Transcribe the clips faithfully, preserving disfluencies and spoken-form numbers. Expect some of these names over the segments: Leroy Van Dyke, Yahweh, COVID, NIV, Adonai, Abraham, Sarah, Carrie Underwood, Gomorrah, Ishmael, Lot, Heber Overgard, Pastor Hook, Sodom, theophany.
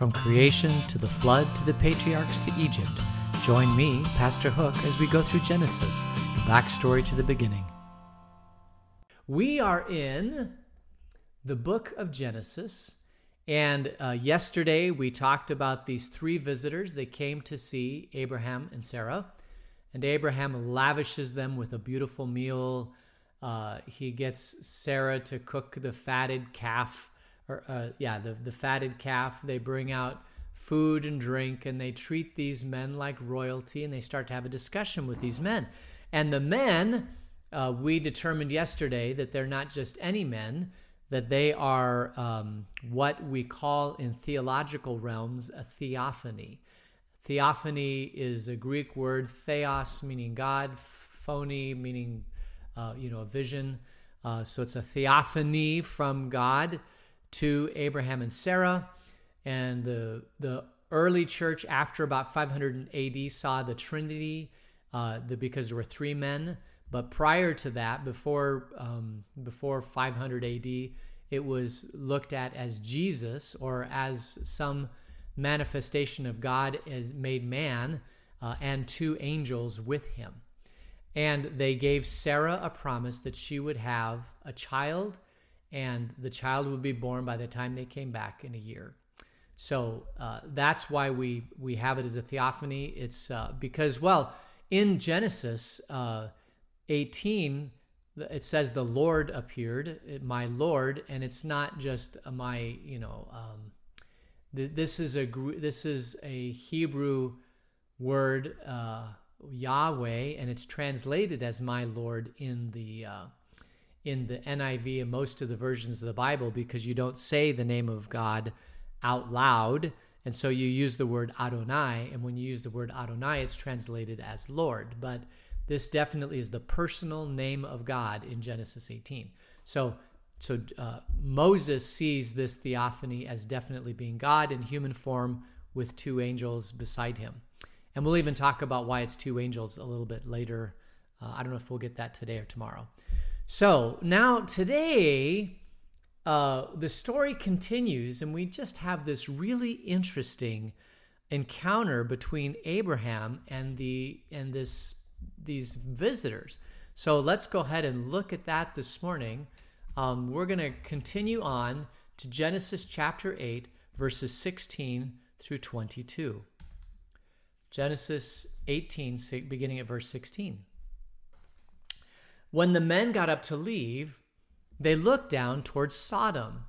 From creation to the flood to the patriarchs to Egypt, join me, Pastor Hook, as we go through Genesis, the backstory to the beginning. We are in the book of Genesis, and uh, yesterday we talked about these three visitors. They came to see Abraham and Sarah, and Abraham lavishes them with a beautiful meal. Uh, he gets Sarah to cook the fatted calf. Or, uh, yeah, the, the fatted calf. They bring out food and drink, and they treat these men like royalty, and they start to have a discussion with these men. And the men, uh, we determined yesterday that they're not just any men, that they are um, what we call in theological realms a theophany. Theophany is a Greek word, theos meaning God, phony meaning, uh, you know, a vision. Uh, so it's a theophany from God to Abraham and Sarah, and the the early church after about five hundred A D saw the Trinity, uh, the, because there were three men. But prior to that, before um, before five hundred A D, it was looked at as Jesus, or as some manifestation of God as made man, uh, and two angels with him, and they gave Sarah a promise that she would have a child. And the child would be born by the time they came back in a year. So uh, that's why we we have it as a theophany. It's uh, because, well, in Genesis uh, eighteen, it says the Lord appeared, my Lord, and it's not just my, you know, um, th- this is a this is a Hebrew word, uh, Yahweh, and it's translated as my Lord in the. Uh, in the N I V and most of the versions of the Bible, because you don't say the name of God out loud, and so you use the word Adonai, and when you use the word Adonai, it's translated as Lord. But this definitely is the personal name of God in Genesis eighteen. So so uh, Moses sees this theophany as definitely being God in human form with two angels beside him. And we'll even talk about why it's two angels a little bit later. Uh, I don't know if we'll get that today or tomorrow. So now today, uh, the story continues, and we just have this really interesting encounter between Abraham and the and this these visitors. So let's go ahead and look at that this morning. Um, we're going to continue on to Genesis chapter eight, verses sixteen through twenty-two. Genesis eighteen, beginning at verse sixteen. When the men got up to leave, they looked down towards Sodom,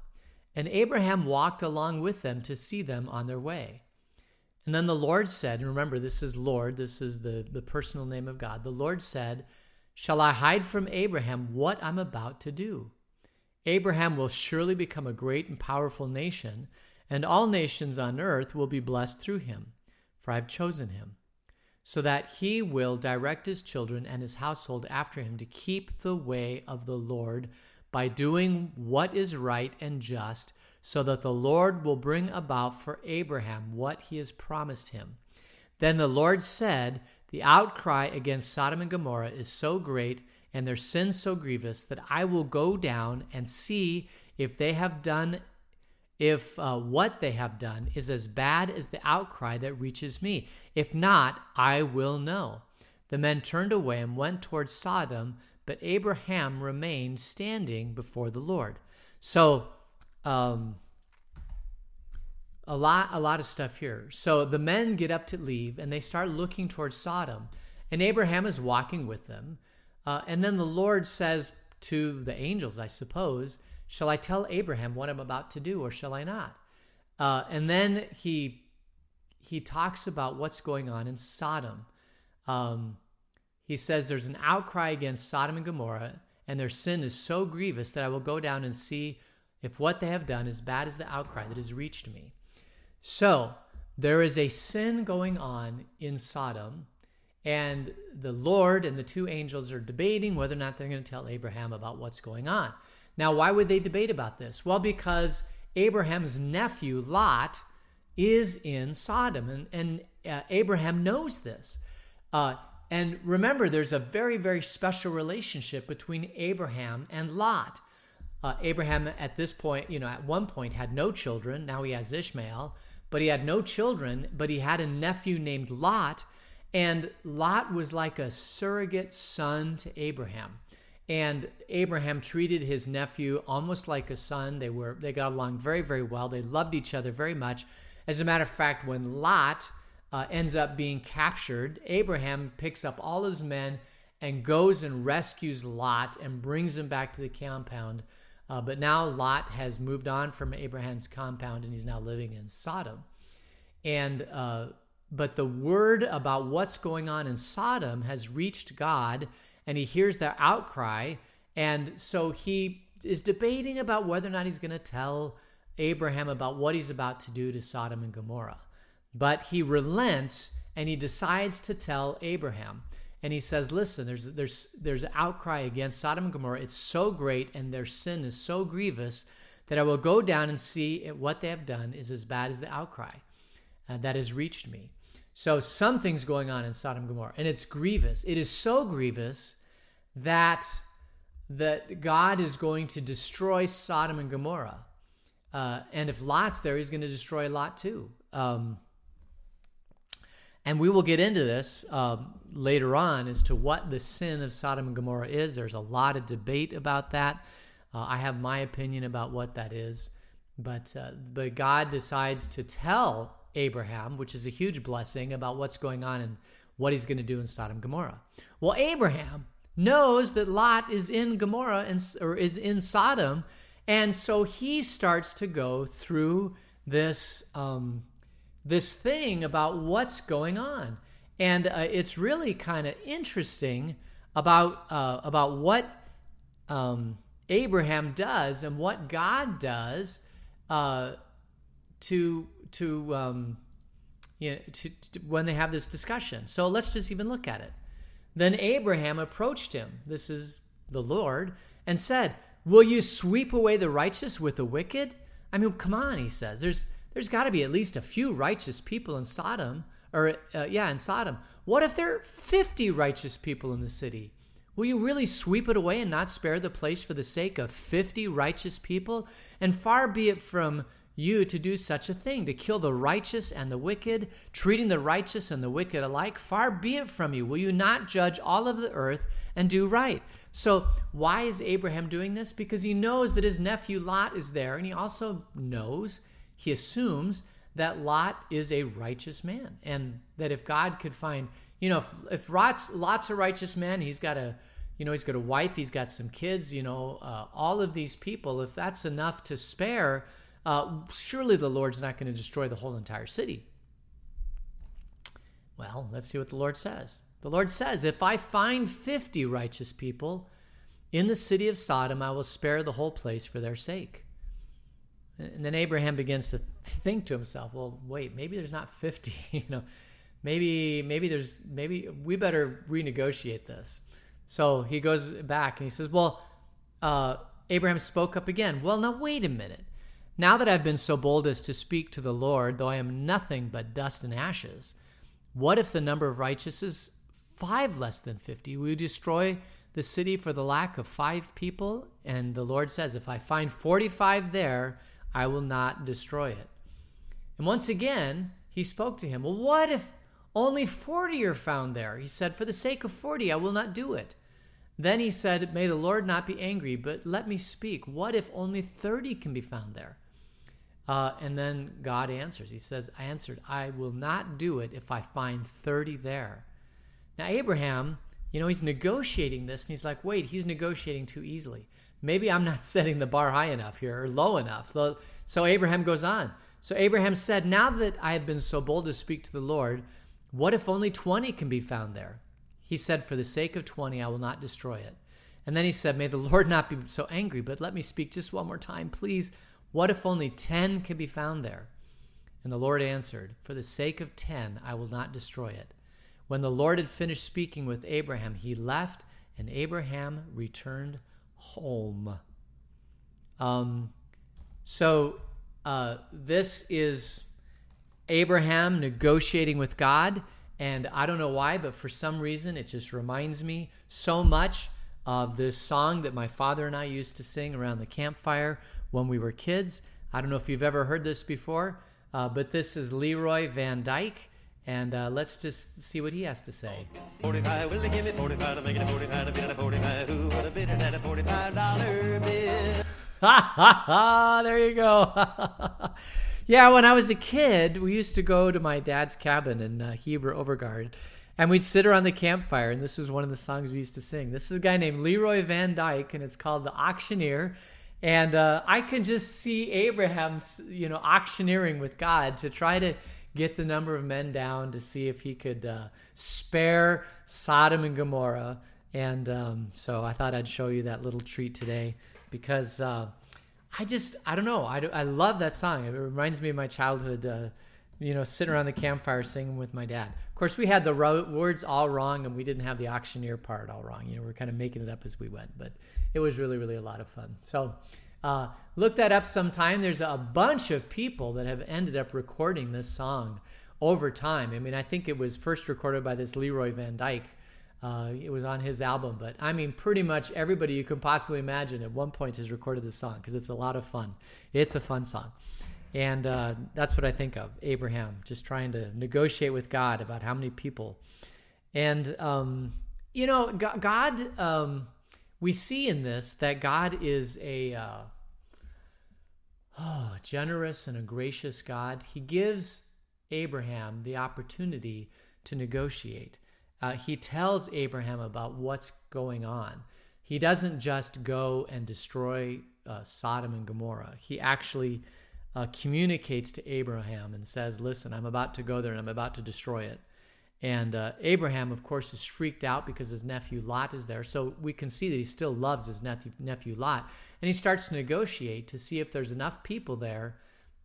and Abraham walked along with them to see them on their way. And then the Lord said, and remember, this is Lord, this is the, the personal name of God. The Lord said, "Shall I hide from Abraham what I'm about to do? Abraham will surely become a great and powerful nation, and all nations on earth will be blessed through him, for I've chosen him, so that he will direct his children and his household after him to keep the way of the Lord by doing what is right and just, so that the Lord will bring about for Abraham what he has promised him." Then the Lord said, "The outcry against Sodom and Gomorrah is so great and their sin so grievous that I will go down and see if they have done If uh, what they have done is as bad as the outcry that reaches me. If not, I will know." The men turned away and went towards Sodom, but Abraham remained standing before the Lord. So, um, a lot, a lot of stuff here. So the men get up to leave, and they start looking towards Sodom, and Abraham is walking with them. Uh, and then the Lord says to the angels, I suppose, "Shall I tell Abraham what I'm about to do, or shall I not?" Uh, and then he he talks about what's going on in Sodom. Um, he says there's an outcry against Sodom and Gomorrah, and their sin is so grievous that I will go down and see if what they have done is as bad as the outcry that has reached me. So there is a sin going on in Sodom, and the Lord and the two angels are debating whether or not they're going to tell Abraham about what's going on. Now, why would they debate about this? Well, because Abraham's nephew, Lot, is in Sodom, and, and uh, Abraham knows this. Uh, and remember, there's a very, very special relationship between Abraham and Lot. Uh, Abraham, at this point, you know, at one point had no children. Now he has Ishmael. but he had no children, but he had a nephew named Lot, and Lot was like a surrogate son to Abraham. And Abraham treated his nephew almost like a son. They were they got along very, very well. They loved each other very much. As a matter of fact, when Lot uh, ends up being captured, Abraham picks up all his men and goes and rescues Lot and brings him back to the compound. Uh, but now Lot has moved on from Abraham's compound, and he's now living in Sodom. And uh, but the word about what's going on in Sodom has reached God, and he hears their outcry, and so he is debating about whether or not he's going to tell Abraham about what he's about to do to Sodom and Gomorrah. But he relents, and he decides to tell Abraham. And he says, listen, there's there's there's an outcry against Sodom and Gomorrah. It's so great, and their sin is so grievous, that I will go down and see what they have done is as bad as the outcry uh, that has reached me. So something's going on in Sodom and Gomorrah, and it's grievous. It is so grievous that, that God is going to destroy Sodom and Gomorrah. Uh, and if Lot's there, he's going to destroy Lot too. Um, and we will get into this um, later on as to what the sin of Sodom and Gomorrah is. There's a lot of debate about that. Uh, I have my opinion about what that is. But, uh, but God decides to tell Abraham, which is a huge blessing, about what's going on and what he's going to do in Sodom and Gomorrah. Well, Abraham knows that Lot is in Gomorrah and or is in Sodom, and so he starts to go through this um, this thing about what's going on, and uh, it's really kind of interesting about uh, about what um, Abraham does and what God does uh, to. To, um, you know, to, to when they have this discussion. So let's just even look at it. Then Abraham approached him, this is the Lord, and said, will you sweep away the righteous with the wicked? I mean, come on, he says. There's There's got to be at least a few righteous people in Sodom, or uh, yeah, in Sodom. What if there are fifty righteous people in the city? Will you really sweep it away and not spare the place for the sake of fifty righteous people? And far be it from you to do such a thing, to kill the righteous and the wicked, treating the righteous and the wicked alike. Far be it from you. Will you not judge all of the earth and do right? So why is Abraham doing this? Because he knows that his nephew Lot is there, and he also knows, he assumes, that Lot is a righteous man, and that if God could find, you know, if, if Lot's, Lot's a righteous man, he's got a, you know, he's got a wife, he's got some kids, you know, uh, all of these people, if that's enough to spare, Uh, surely the Lord's not going to destroy the whole entire city. Well, let's see what the Lord says. The Lord says, if I find fifty righteous people in the city of Sodom, I will spare the whole place for their sake. And then Abraham begins to think to himself, well, wait, maybe there's not fifty, you know, maybe, maybe there's, maybe we better renegotiate this. So he goes back and he says, well, uh, Abraham spoke up again. Well, now wait a minute. Now that I've been so bold as to speak to the Lord, though I am nothing but dust and ashes, what if the number of righteous is five less than fifty? Will you destroy the city for the lack of five people? And the Lord says, if I find forty-five there, I will not destroy it. And once again, he spoke to him. Well, what if only forty are found there? He said, for the sake of forty, I will not do it. Then he said, may the Lord not be angry, but let me speak. What if only thirty can be found there? Uh, and then God answers. He says, I answered, I will not do it if I find thirty there. Now, Abraham, you know, he's negotiating this, and he's like, wait, he's negotiating too easily. Maybe I'm not setting the bar high enough here or low enough. So, so Abraham goes on. So Abraham said, now that I have been so bold to speak to the Lord, what if only twenty can be found there? He said, for the sake of twenty, I will not destroy it. And then he said, may the Lord not be so angry, but let me speak just one more time, please. What if only ten could be found there? And the Lord answered, for the sake of ten, I will not destroy it. When the Lord had finished speaking with Abraham, he left, and Abraham returned home. Um, so uh, this is Abraham negotiating with God, and I don't know why, but for some reason, it just reminds me so much of this song that my father and I used to sing around the campfire when we were kids. I don't know if you've ever heard this before. Uh, but this is Leroy Van Dyke, and uh, let's just see what he has to say. forty-five, will they give me forty-five to make it a forty-five to bid a forty-five? Who would have bid it at a forty-five dollar bid? Ha, ha, ha, there you go. Yeah, when I was a kid, we used to go to my dad's cabin in uh, Heber Overgard, and we'd sit around the campfire, and this was one of the songs we used to sing. This is a guy named Leroy Van Dyke, and it's called The Auctioneer. And uh, I can just see Abraham, you know, auctioneering with God to try to get the number of men down to see if he could uh, spare Sodom and Gomorrah. And um, so I thought I'd show you that little treat today because uh, I just, I don't know, I, I love that song. It reminds me of my childhood, uh, you know, sitting around the campfire singing with my dad. Of course, we had the ro- words all wrong, and we didn't have the auctioneer part all wrong. You know, we were kind of making it up as we went, but it was really, really a lot of fun. So uh, look that up sometime. There's a bunch of people that have ended up recording this song over time. I mean, I think it was first recorded by this Leroy Van Dyke. Uh, it was on his album, but I mean, pretty much everybody you can possibly imagine at one point has recorded this song because it's a lot of fun. It's a fun song. And uh, that's what I think of, Abraham, just trying to negotiate with God about how many people. And, um, you know, God... Um, we see in this that God is a uh, oh, generous and a gracious God. He gives Abraham the opportunity to negotiate. Uh, he tells Abraham about what's going on. He doesn't just go and destroy uh, Sodom and Gomorrah. He actually uh, communicates to Abraham and says, listen, I'm about to go there and I'm about to destroy it. And uh, Abraham, of course, is freaked out because his nephew Lot is there. So we can see that he still loves his nephew, nephew Lot. And he starts to negotiate to see if there's enough people there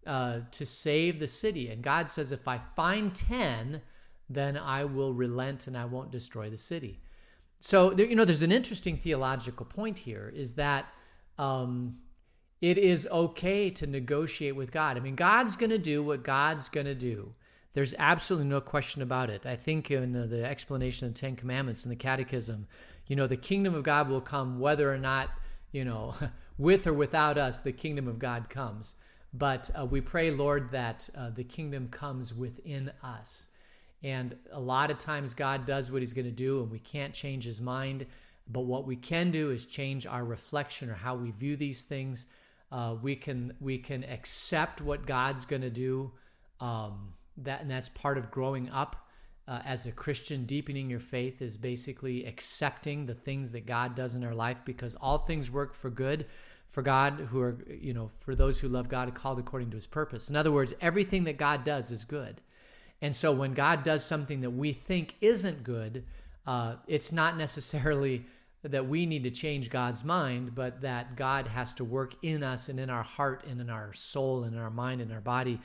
uh, to save the city. And God says, if I find ten, then I will relent and I won't destroy the city. So, there, you know, there's an interesting theological point here is that um, it is okay to negotiate with God. I mean, God's going to do what God's going to do. There's absolutely no question about it. I think in the, the explanation of the Ten Commandments in the Catechism, you know, the kingdom of God will come whether or not, you know, with or without us, the kingdom of God comes. But uh, we pray, Lord, that uh, the kingdom comes within us. And a lot of times God does what he's going to do and we can't change his mind. But what we can do is change our reflection or how we view these things. Uh, we can we can accept what God's going to do. Um That and that's part of growing up uh, as a Christian. Deepening your faith is basically accepting the things that God does in our life, because all things work for good for God who are, you know, for those who love God and called according to his purpose. In other words, everything that God does is good. And so when God does something that we think isn't good, uh, it's not necessarily that we need to change God's mind, but that God has to work in us and in our heart and in our soul and in our mind and our body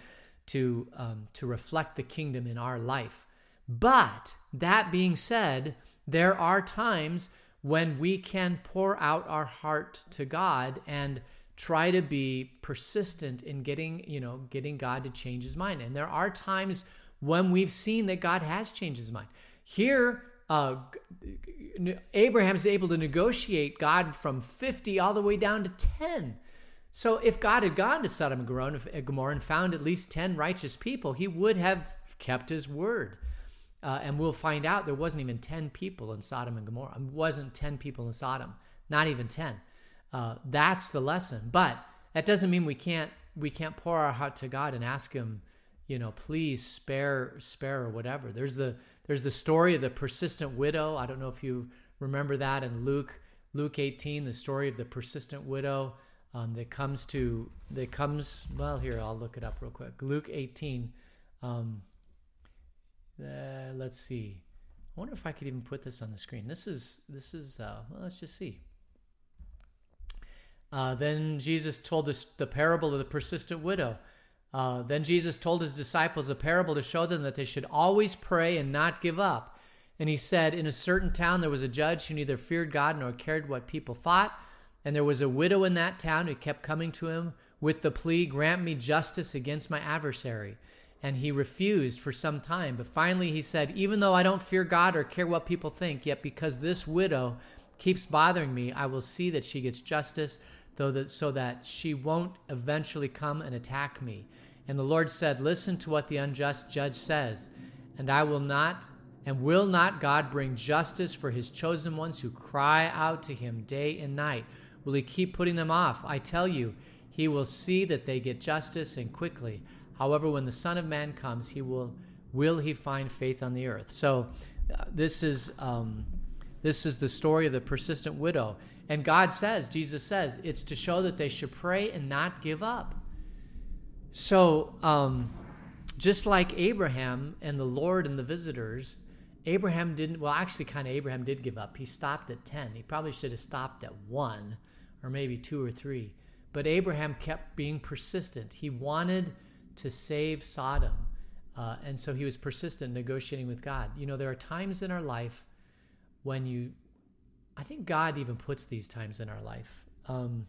to um, to reflect the kingdom in our life. But that being said, there are times when we can pour out our heart to God and try to be persistent in getting, you know, getting God to change his mind. And there are times when we've seen that God has changed his mind. Here, uh, Abraham's able to negotiate God from fifty all the way down to ten. So if God had gone to Sodom and Gomorrah and found at least ten righteous people, he would have kept his word. Uh, and we'll find out there wasn't even ten people in Sodom and Gomorrah. It wasn't ten people in Sodom, not even ten. Uh, that's the lesson. But that doesn't mean we can't we can't pour our heart to God and ask him, you know, please spare spare or whatever. There's the there's the story of the persistent widow. I don't know if you remember that in Luke Luke eighteen, the story of the persistent widow. Um, that comes to, that comes, well, here, I'll look it up real quick. Luke eighteen. Um, uh, let's see. I wonder if I could even put this on the screen. This is, this is, uh, well, let's just see. Uh, then Jesus told us the parable of the persistent widow. Uh, then Jesus told his disciples a parable to show them that they should always pray and not give up. And he said, in a certain town, there was a judge who neither feared God nor cared what people thought. And there was a widow in that town who kept coming to him with the plea, grant me justice against my adversary. And he refused for some time. But finally he said, even though I don't fear God or care what people think, yet because this widow keeps bothering me, I will see that she gets justice though that so that she won't eventually come and attack me. And the Lord said, listen to what the unjust judge says. And I will not, and will not God bring justice for his chosen ones who cry out to him day and night? Will he keep putting them off? I tell you, he will see that they get justice, and quickly. However, when the Son of Man comes, he will will he find faith on the earth? So uh, this is um, this is the story of the persistent widow. And God says, Jesus says, it's to show that they should pray and not give up. So um, just like Abraham and the Lord and the visitors, Abraham didn't, well, actually kind of Abraham did give up. He stopped at ten. He probably should have stopped at one or maybe two or three. But Abraham kept being persistent. He wanted to save Sodom. Uh, and so he was persistent negotiating with God. You know, there are times in our life when you, I think God even puts these times in our life. Um,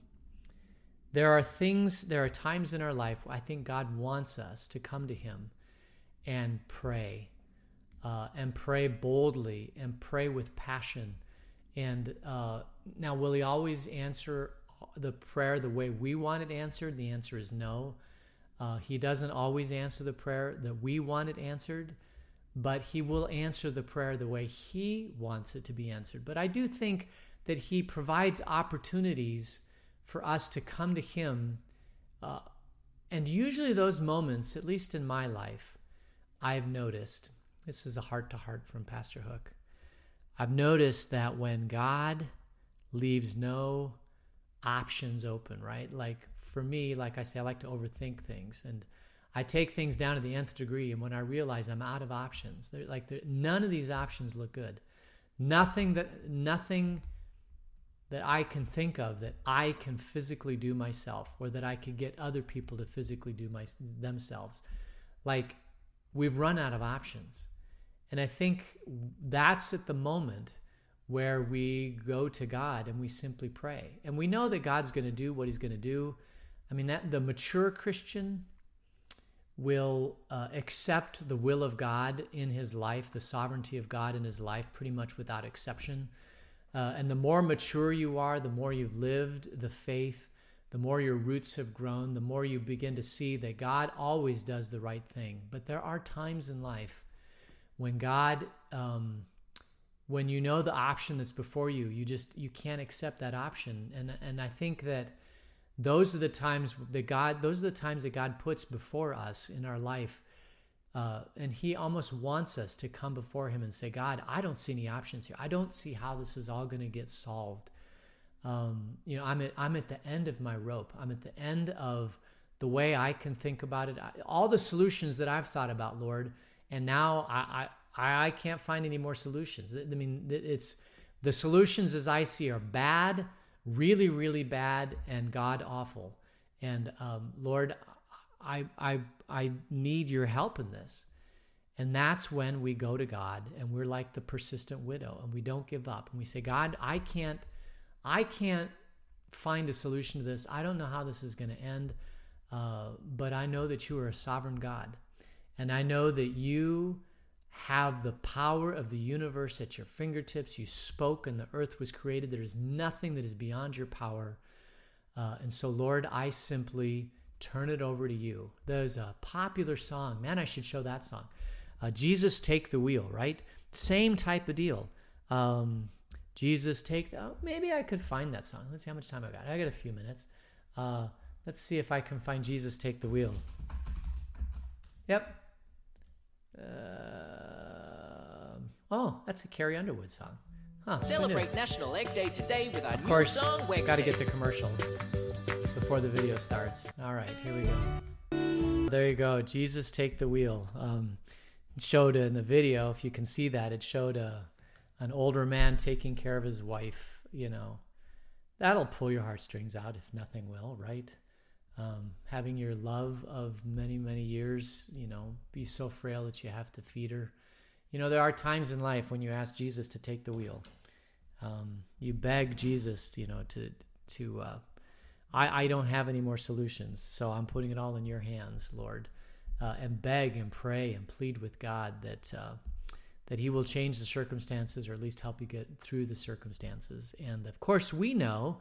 there are things, there are times in our life I think God wants us to come to him and pray, uh, and pray boldly and pray with passion. And uh, now, will he always answer the prayer the way we want it answered? The answer is no. Uh, he doesn't always answer the prayer that we want it answered, but he will answer the prayer the way he wants it to be answered. But I do think that he provides opportunities for us to come to him. Uh, and usually those moments, at least in my life, I've noticed, this is a heart-to-heart from Pastor Hook, I've noticed that when God leaves no options open, right? Like for me, like I say, I like to overthink things, and I take things down to the nth degree. And when I realize I'm out of options, they're like they're, none of these options look good. Nothing that nothing that I can think of that I can physically do myself, or that I could get other people to physically do my, themselves. Like we've run out of options, and I think that's at the moment where we go to God and we simply pray. And we know that God's going to do what he's going to do. I mean, that the mature Christian will uh, accept the will of God in his life, the sovereignty of God in his life, pretty much without exception. Uh, and the more mature you are, the more you've lived the faith, the more your roots have grown, the more you begin to see that God always does the right thing. But there are times in life when God... Um, when you know the option that's before you, you just, you can't accept that option. And and I think that those are the times that God, those are the times that God puts before us in our life. Uh, and he almost wants us to come before him and say, God, I don't see any options here. I don't see how this is all going to get solved. Um, you know, I'm at, I'm at the end of my rope. I'm at the end of the way I can think about it. I, all the solutions that I've thought about, Lord, and now I, I I can't find any more solutions. I mean, it's the solutions as I see are bad, really, really bad, and God awful. And um, Lord, I I I need your help in this. And that's when we go to God, and we're like the persistent widow, and we don't give up, and we say, God, I can't, I can't find a solution to this. I don't know how this is going to end, uh, but I know that you are a sovereign God, and I know that you have the power of the universe at your fingertips. You spoke and the earth was created. There is nothing that is beyond your power. Uh, and so, Lord, I simply turn it over to you. There's a popular song. Man, I should show that song. Uh, Jesus, take the wheel, right? Same type of deal. Um, Jesus, take the... Oh, maybe I could find that song. Let's see how much time I got. I got a few minutes. Uh, let's see if I can find Jesus, take the wheel. Yep. Uh, oh, that's a Carrie Underwood song. Huh, Celebrate National Egg Day today with our new song Wednesday. Of course, got to get the commercials before the video starts. All right, here we go. There you go. Jesus, take the wheel. Um, it showed in the video, if you can see that, it showed a an older man taking care of his wife. You know, that'll pull your heartstrings out if nothing will, right? Um, having your love of many, many years, you know, be so frail that you have to feed her. You know, there are times in life when you ask Jesus to take the wheel. Um, you beg Jesus, you know, to, to uh, I, I don't have any more solutions, so I'm putting it all in your hands, Lord. Uh, and beg and pray and plead with God that uh, that he will change the circumstances, or at least help you get through the circumstances. And, of course, we know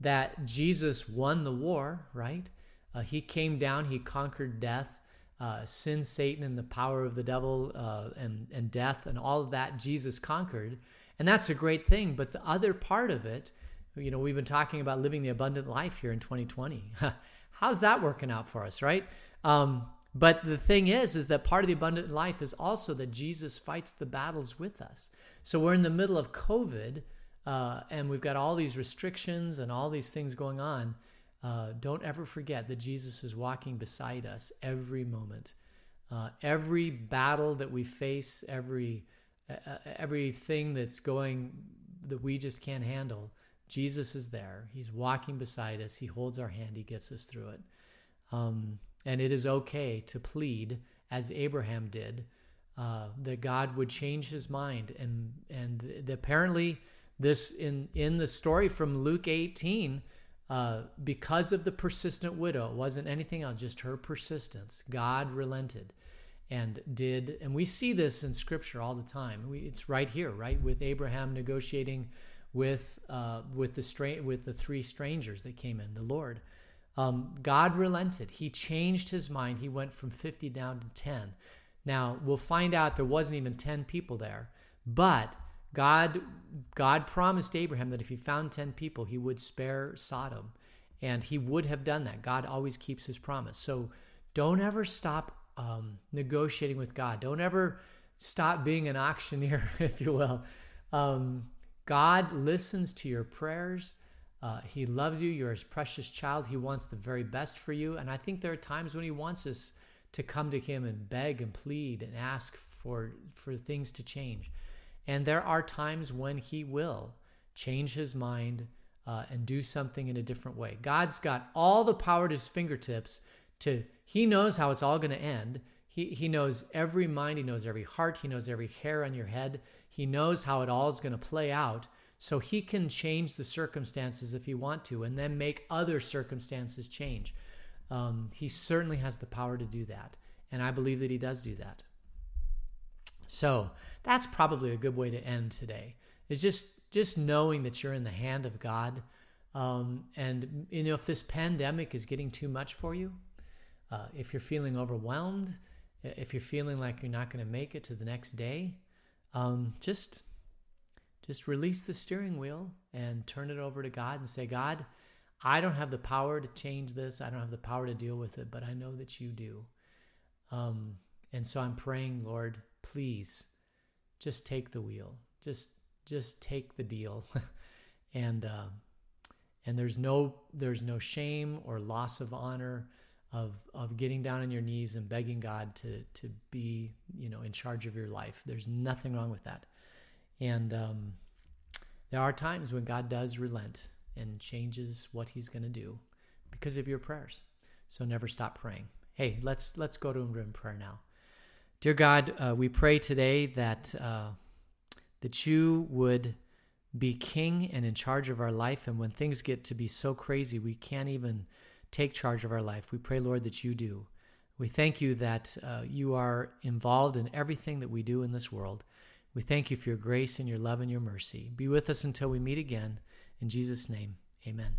that Jesus won the war, right? Uh, he came down, he conquered death, uh, sin, Satan, and the power of the devil, uh, and, and death, and all of that Jesus conquered. And that's a great thing. But the other part of it, you know, we've been talking about living the abundant life here in twenty twenty. How's that working out for us, right? Um, but the thing is, is that part of the abundant life is also that Jesus fights the battles with us. So we're in the middle of COVID, uh, and we've got all these restrictions and all these things going on. Uh, don't ever forget that Jesus is walking beside us every moment. Uh, every battle that we face, every uh, everything that's going that we just can't handle, Jesus is there. He's walking beside us. He holds our hand. He gets us through it. Um, and it is okay to plead, as Abraham did, uh, that God would change his mind. And and apparently, this in in the story from Luke eighteen. Uh, because of the persistent widow, it wasn't anything else, just her persistence. God relented and did, and we see this in Scripture all the time. We, it's right here, right, with Abraham negotiating with uh, with the stra- with the three strangers that came in. The Lord, um, God relented. He changed his mind. He went from fifty down to ten. Now we'll find out there wasn't even ten people there, but God, God promised Abraham that if he found ten people, he would spare Sodom, and he would have done that. God always keeps his promise. So don't ever stop um, negotiating with God. Don't ever stop being an auctioneer, if you will. Um, God listens to your prayers. Uh, he loves you. You're his precious child. He wants the very best for you. And I think there are times when he wants us to come to him and beg and plead and ask for, for things to change. And there are times when he will change his mind uh, and do something in a different way. God's got all the power at his fingertips to, he knows how it's all going to end. He he knows every mind. He knows every heart. He knows every hair on your head. He knows how it all is going to play out. So he can change the circumstances if he want to, and then make other circumstances change. Um, he certainly has the power to do that. And I believe that he does do that. So that's probably a good way to end today, is just just knowing that you're in the hand of God. Um, and, you know, if this pandemic is getting too much for you, uh, if you're feeling overwhelmed, if you're feeling like you're not going to make it to the next day, um, just just release the steering wheel and turn it over to God and say, God, I don't have the power to change this. I don't have the power to deal with it, but I know that you do. Um, and so I'm praying, Lord, please just take the wheel. Just, just take the deal. and, um, and there's no, there's no shame or loss of honor of, of getting down on your knees and begging God to, to be, you know, in charge of your life. There's nothing wrong with that. And, um, there are times when God does relent and changes what he's going to do because of your prayers. So never stop praying. Hey, let's, let's go to him in prayer now. Dear God, uh, we pray today that uh, that you would be king and in charge of our life. And when things get to be so crazy, we can't even take charge of our life. We pray, Lord, that you do. We thank you that uh, you are involved in everything that we do in this world. We thank you for your grace and your love and your mercy. Be with us until we meet again. In Jesus' name, amen.